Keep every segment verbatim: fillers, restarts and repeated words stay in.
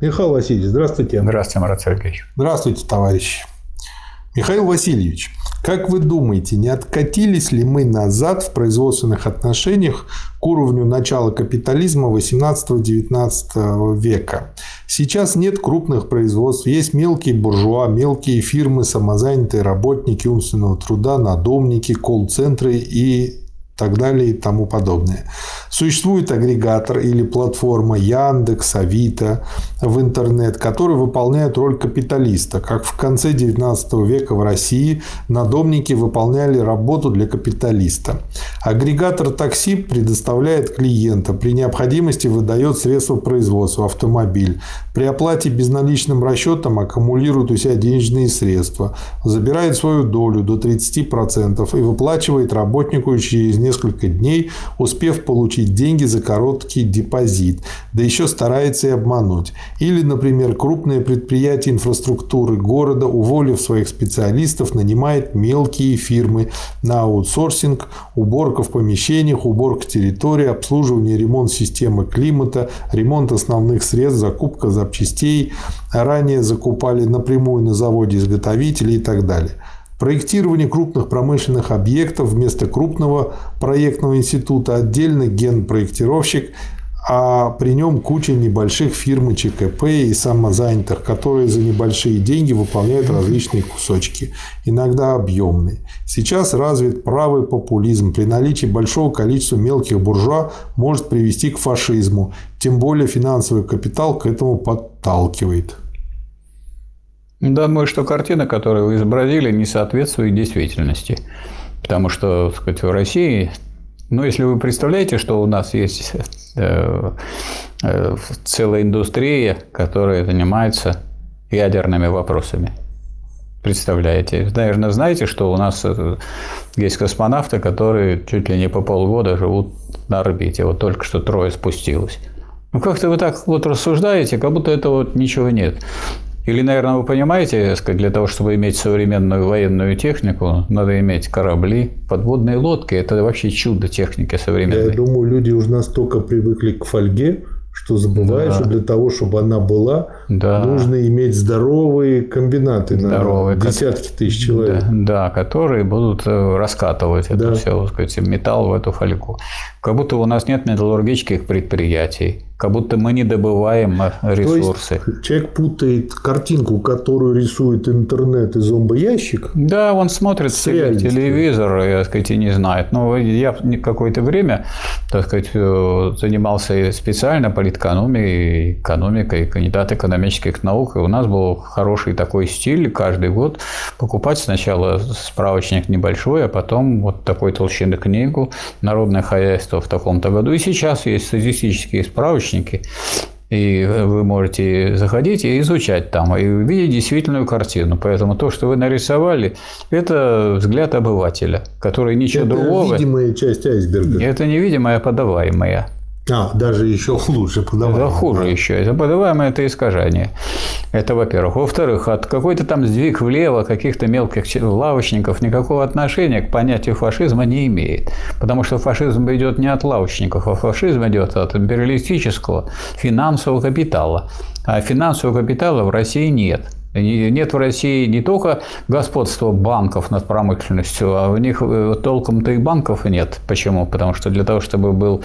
Михаил Васильевич, здравствуйте. Здравствуйте, Марат Сергеевич. Здравствуйте, товарищи. Михаил Васильевич, как вы думаете, не откатились ли мы назад в производственных отношениях к уровню начала капитализма восемнадцатого-девятнадцатого века? Сейчас нет крупных производств, есть мелкие буржуа, мелкие фирмы, самозанятые работники умственного труда, надомники, колл-центры и так далее и тому подобное. Существует агрегатор или платформа Яндекс, Авито в интернет, которые выполняют роль капиталиста. Как в конце девятнадцатого века в России надомники выполняли работу для капиталиста. Агрегатор такси предоставляет клиента, при необходимости выдает средства производства, автомобиль. При оплате безналичным расчетом аккумулирует у себя денежные средства, забирает свою долю до тридцати процентов и выплачивает работнику через несколько несколько дней, успев получить деньги за короткий депозит, да еще старается и обмануть. Или, например, крупное предприятие инфраструктуры города, уволив своих специалистов, нанимает мелкие фирмы на аутсорсинг, уборка в помещениях, уборка территории, обслуживание, ремонт системы климата, ремонт основных средств, закупка запчастей, ранее закупали напрямую на заводе изготовителей и так далее. Проектирование крупных промышленных объектов вместо крупного проектного института, отдельно генпроектировщик, а при нем куча небольших фирм ЧКП и самозанятых, которые за небольшие деньги выполняют различные кусочки, иногда объемные. Сейчас развит правый популизм. При наличии большого количества мелких буржуа может привести к фашизму, тем более финансовый капитал к этому подталкивает. Думаю, что картина, которую вы изобразили, не соответствует действительности. Потому что, так сказать, в России... Ну, если вы представляете, что у нас есть э, э, целая индустрия, которая занимается ядерными вопросами. Представляете? Наверное, знаете, что у нас есть космонавты, которые чуть ли не по полгода живут на орбите. Вот только что трое спустилось. Ну, как-то вы так вот рассуждаете, как будто этого вот ничего нет. Или, наверное, вы понимаете, для того, чтобы иметь современную военную технику, надо иметь корабли, подводные лодки. Это вообще чудо техники современной. Я думаю, люди уже настолько привыкли к фольге, что забывают, да. что для того, чтобы она была, да. нужно иметь здоровые комбинаты на десятки тысяч человек. Да, да, которые будут раскатывать да. это все, так сказать, металл в эту фольгу. Как будто у нас нет металлургических предприятий. Как будто мы не добываем ресурсы. То есть человек путает картинку, которую рисует интернет и зомбоящик. Да, он смотрит телевизор, я, так сказать, и не знает. Но я какое-то время, так сказать, занимался специально политэкономией, экономикой, кандидат экономических наук. И у нас был хороший такой стиль каждый год покупать сначала справочник небольшой, а потом вот такой толщины книгу «Народное хозяйство в таком-то году». И сейчас есть статистические справочники. И вы можете заходить и изучать там, и увидеть действительную картину. Поэтому то, что вы нарисовали, это взгляд обывателя, который ничего это другого… Это невидимая часть айсберга. Это невидимая, подаваемая. А, даже еще хуже подаваемая. Это хуже да. еще. Это подаваемое – это искажение. Это, во-первых. Во-вторых, от какой-то там сдвиг влево каких-то мелких лавочников никакого отношения к понятию фашизма не имеет. Потому что фашизм идет не от лавочников, а фашизм идет от империалистического финансового капитала. А финансового капитала в России нет. Нет в России не только господства банков над промышленностью, а у них толком-то и банков нет. Почему? Потому что для того, чтобы был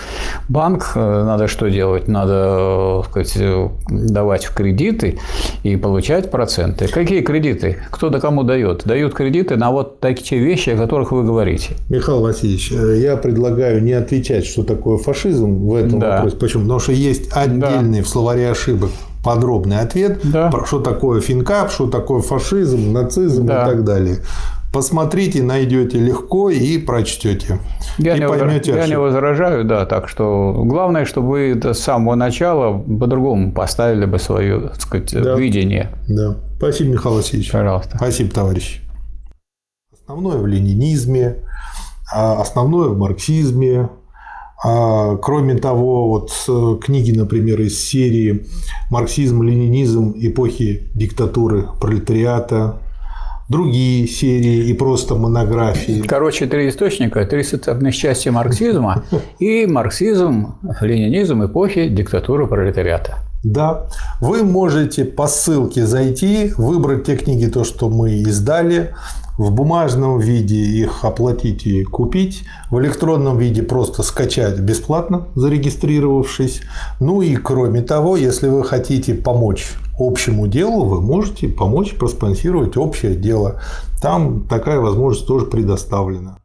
банк, надо что делать? Надо, так сказать, давать в кредиты и получать проценты. Какие кредиты? Кто-то кому дает? Дают кредиты на вот такие вещи, о которых вы говорите. Михаил Васильевич, я предлагаю не отвечать, что такое фашизм в этом да. вопросе. Почему? Потому что есть отдельные да. в словаре ошибок. Подробный ответ, да. что такое финкап, что такое фашизм, нацизм да. и так далее. Посмотрите, найдете легко и прочтете. Я, и не, поймете возра... Я не возражаю, да, так что главное, чтобы вы с самого начала по-другому поставили бы свое, так сказать, да. видение. Да. Спасибо, Михаил Васильевич. Пожалуйста. Спасибо, товарищ. Основное в ленинизме, основное в марксизме. Кроме того, вот книги, например, из серии «Марксизм, ленинизм. Эпохи диктатуры пролетариата», другие серии и просто монографии. Короче, три источника, три составных части марксизма и марксизм, ленинизм, эпохи диктатуры пролетариата. Да, вы можете по ссылке зайти, выбрать те книги, то, что мы издали, в бумажном виде их оплатить и купить, в электронном виде просто скачать бесплатно, зарегистрировавшись. Ну и кроме того, если вы хотите помочь общему делу, вы можете помочь проспонсировать общее дело. Там такая возможность тоже предоставлена.